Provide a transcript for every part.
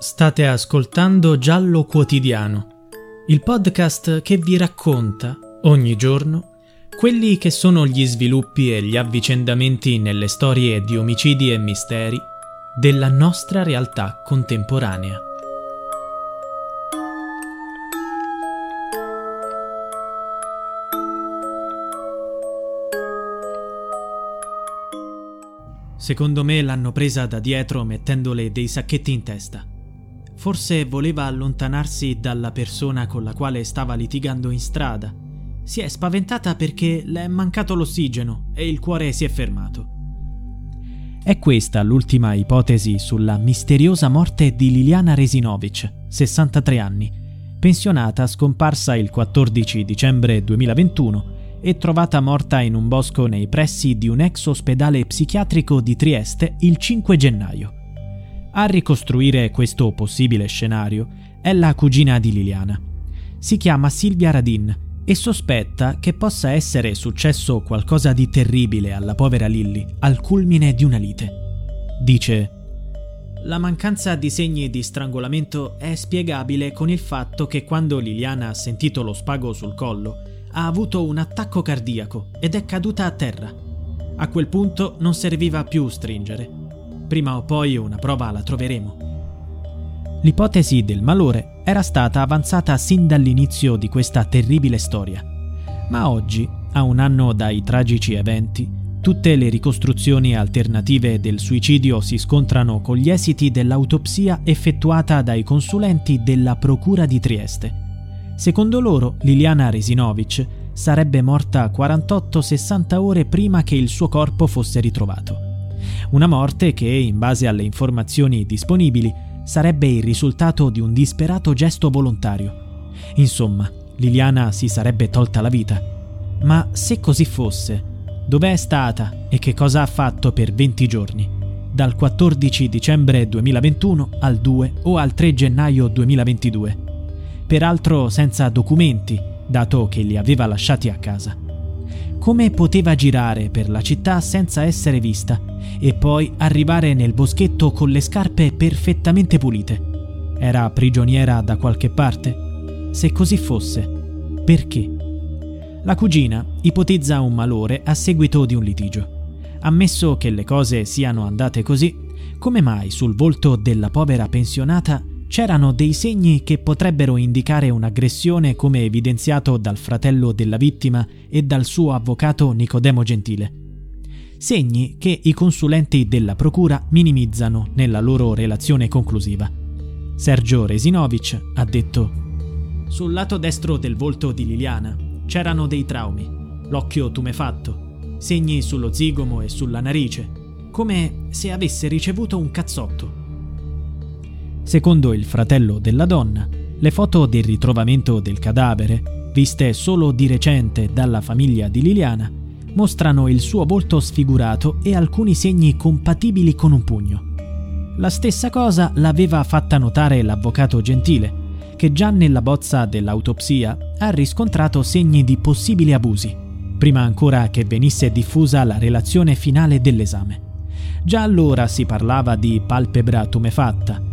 State ascoltando Giallo Quotidiano, il podcast che vi racconta, ogni giorno, quelli che sono gli sviluppi e gli avvicendamenti nelle storie di omicidi e misteri della nostra realtà contemporanea. Secondo me l'hanno presa da dietro mettendole dei sacchetti in testa. Forse voleva allontanarsi dalla persona con la quale stava litigando in strada. Si è spaventata perché le è mancato l'ossigeno e il cuore si è fermato. È questa l'ultima ipotesi sulla misteriosa morte di Liliana Resinovich, 63 anni, pensionata, scomparsa il 14 dicembre 2021 e trovata morta in un bosco nei pressi di un ex ospedale psichiatrico di Trieste il 5 gennaio. A ricostruire questo possibile scenario è la cugina di Liliana. Si chiama Silvia Radin e sospetta che possa essere successo qualcosa di terribile alla povera Lilly al culmine di una lite. Dice: la mancanza di segni di strangolamento è spiegabile con il fatto che quando Liliana ha sentito lo spago sul collo ha avuto un attacco cardiaco ed è caduta a terra. A quel punto non serviva più stringere. Prima o poi una prova la troveremo. L'ipotesi del malore era stata avanzata sin dall'inizio di questa terribile storia, ma oggi, a un anno dai tragici eventi, tutte le ricostruzioni alternative del suicidio si scontrano con gli esiti dell'autopsia effettuata dai consulenti della Procura di Trieste. Secondo loro, Liliana Resinovich sarebbe morta 48-60 ore prima che il suo corpo fosse ritrovato. Una morte che, in base alle informazioni disponibili, sarebbe il risultato di un disperato gesto volontario. Insomma, Liliana si sarebbe tolta la vita. Ma se così fosse, dov'è stata e che cosa ha fatto per 20 giorni? Dal 14 dicembre 2021 al 2 o al 3 gennaio 2022. Peraltro senza documenti, dato che li aveva lasciati a casa. Come poteva girare per la città senza essere vista e poi arrivare nel boschetto con le scarpe perfettamente pulite? Era prigioniera da qualche parte? Se così fosse, perché? La cugina ipotizza un malore a seguito di un litigio. Ammesso che le cose siano andate così, come mai sul volto della povera pensionata c'erano dei segni che potrebbero indicare un'aggressione, come evidenziato dal fratello della vittima e dal suo avvocato Nicodemo Gentile? Segni che i consulenti della procura minimizzano nella loro relazione conclusiva. Sergio Resinovich ha detto: sul lato destro del volto di Liliana c'erano dei traumi, l'occhio tumefatto, segni sullo zigomo e sulla narice, come se avesse ricevuto un cazzotto. Secondo il fratello della donna, le foto del ritrovamento del cadavere, viste solo di recente dalla famiglia di Liliana, mostrano il suo volto sfigurato e alcuni segni compatibili con un pugno. La stessa cosa l'aveva fatta notare l'avvocato Gentile, che già nella bozza dell'autopsia ha riscontrato segni di possibili abusi, prima ancora che venisse diffusa la relazione finale dell'esame. Già allora si parlava di palpebra tumefatta,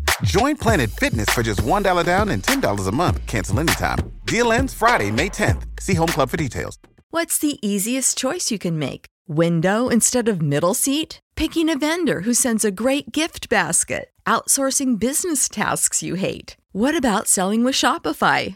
Join Planet Fitness for just $1 down and $10 a month. Cancel anytime. Deal ends Friday, May 10th. See Home Club for details. What's the easiest choice you can make? Window instead of middle seat? Picking a vendor who sends a great gift basket? Outsourcing business tasks you hate? What about selling with Shopify?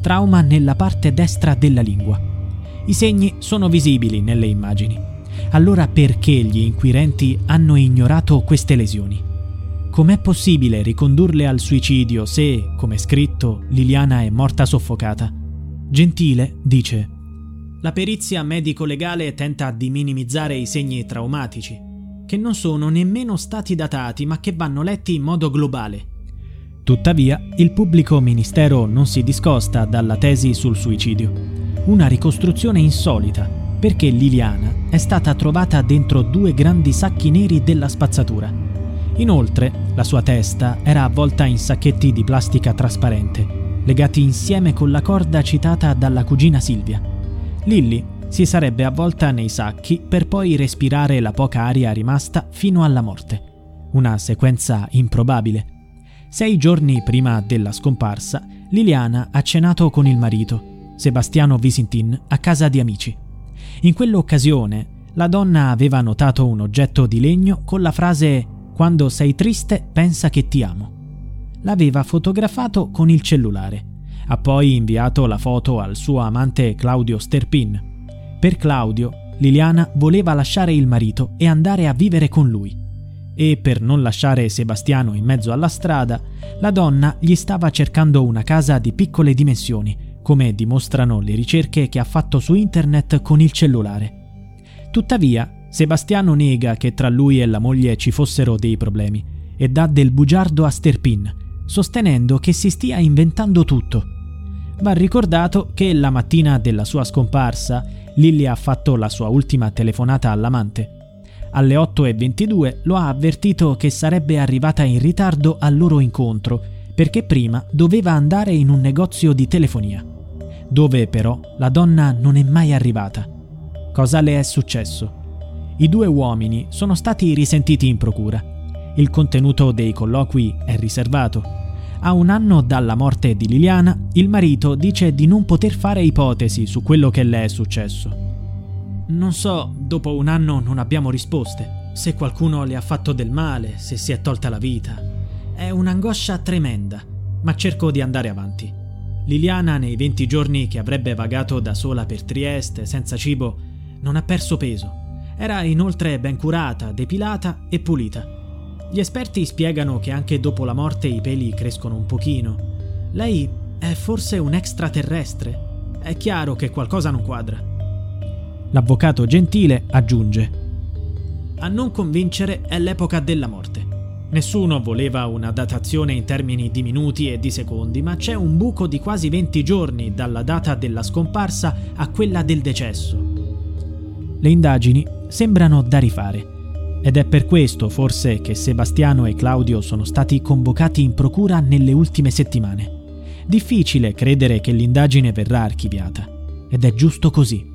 Trauma nella parte destra della lingua. I segni sono visibili nelle immagini. Allora perché gli inquirenti hanno ignorato queste lesioni? Com'è possibile ricondurle al suicidio se, come scritto, Liliana è morta soffocata? Gentile dice: la perizia medico-legale tenta di minimizzare i segni traumatici, che non sono nemmeno stati datati ma che vanno letti in modo globale. Tuttavia, il pubblico ministero non si discosta dalla tesi sul suicidio. Una ricostruzione insolita, perché Liliana è stata trovata dentro 2 grandi sacchi neri della spazzatura. Inoltre, la sua testa era avvolta in sacchetti di plastica trasparente, legati insieme con la corda citata dalla cugina Silvia. Lily si sarebbe avvolta nei sacchi per poi respirare la poca aria rimasta fino alla morte. Una sequenza improbabile. 6 giorni prima della scomparsa, Liliana ha cenato con il marito, Sebastiano Visintin, a casa di amici. In quell'occasione, la donna aveva notato un oggetto di legno con la frase «Quando sei triste, pensa che ti amo». L'aveva fotografato con il cellulare. Ha poi inviato la foto al suo amante Claudio Sterpin. Per Claudio, Liliana voleva lasciare il marito e andare a vivere con lui. E per non lasciare Sebastiano in mezzo alla strada, la donna gli stava cercando una casa di piccole dimensioni, come dimostrano le ricerche che ha fatto su internet con il cellulare. Tuttavia, Sebastiano nega che tra lui e la moglie ci fossero dei problemi e dà del bugiardo a Sterpin, sostenendo che si stia inventando tutto. Va ricordato che la mattina della sua scomparsa, Lily ha fatto la sua ultima telefonata all'amante. Alle 8:22 lo ha avvertito che sarebbe arrivata in ritardo al loro incontro, perché prima doveva andare in un negozio di telefonia, dove però la donna non è mai arrivata. Cosa le è successo? I 2 uomini sono stati risentiti in procura. Il contenuto dei colloqui è riservato. A un anno dalla morte di Liliana, il marito dice di non poter fare ipotesi su quello che le è successo. Non so, dopo un anno non abbiamo risposte, se qualcuno le ha fatto del male, se si è tolta la vita. È un'angoscia tremenda, ma cerco di andare avanti. Liliana, nei 20 giorni che avrebbe vagato da sola per Trieste, senza cibo, non ha perso peso. Era inoltre ben curata, depilata e pulita. Gli esperti spiegano che anche dopo la morte i peli crescono un pochino. Lei è forse un extraterrestre? È chiaro che qualcosa non quadra. L'avvocato Gentile aggiunge: a non convincere è l'epoca della morte. Nessuno voleva una datazione in termini di minuti e di secondi, ma c'è un buco di quasi 20 giorni dalla data della scomparsa a quella del decesso. Le indagini sembrano da rifare, ed è per questo forse che Sebastiano e Claudio sono stati convocati in procura nelle ultime settimane. Difficile credere che l'indagine verrà archiviata, ed è giusto così.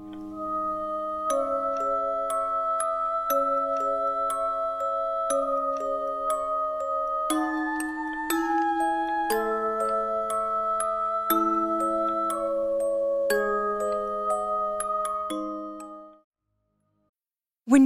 When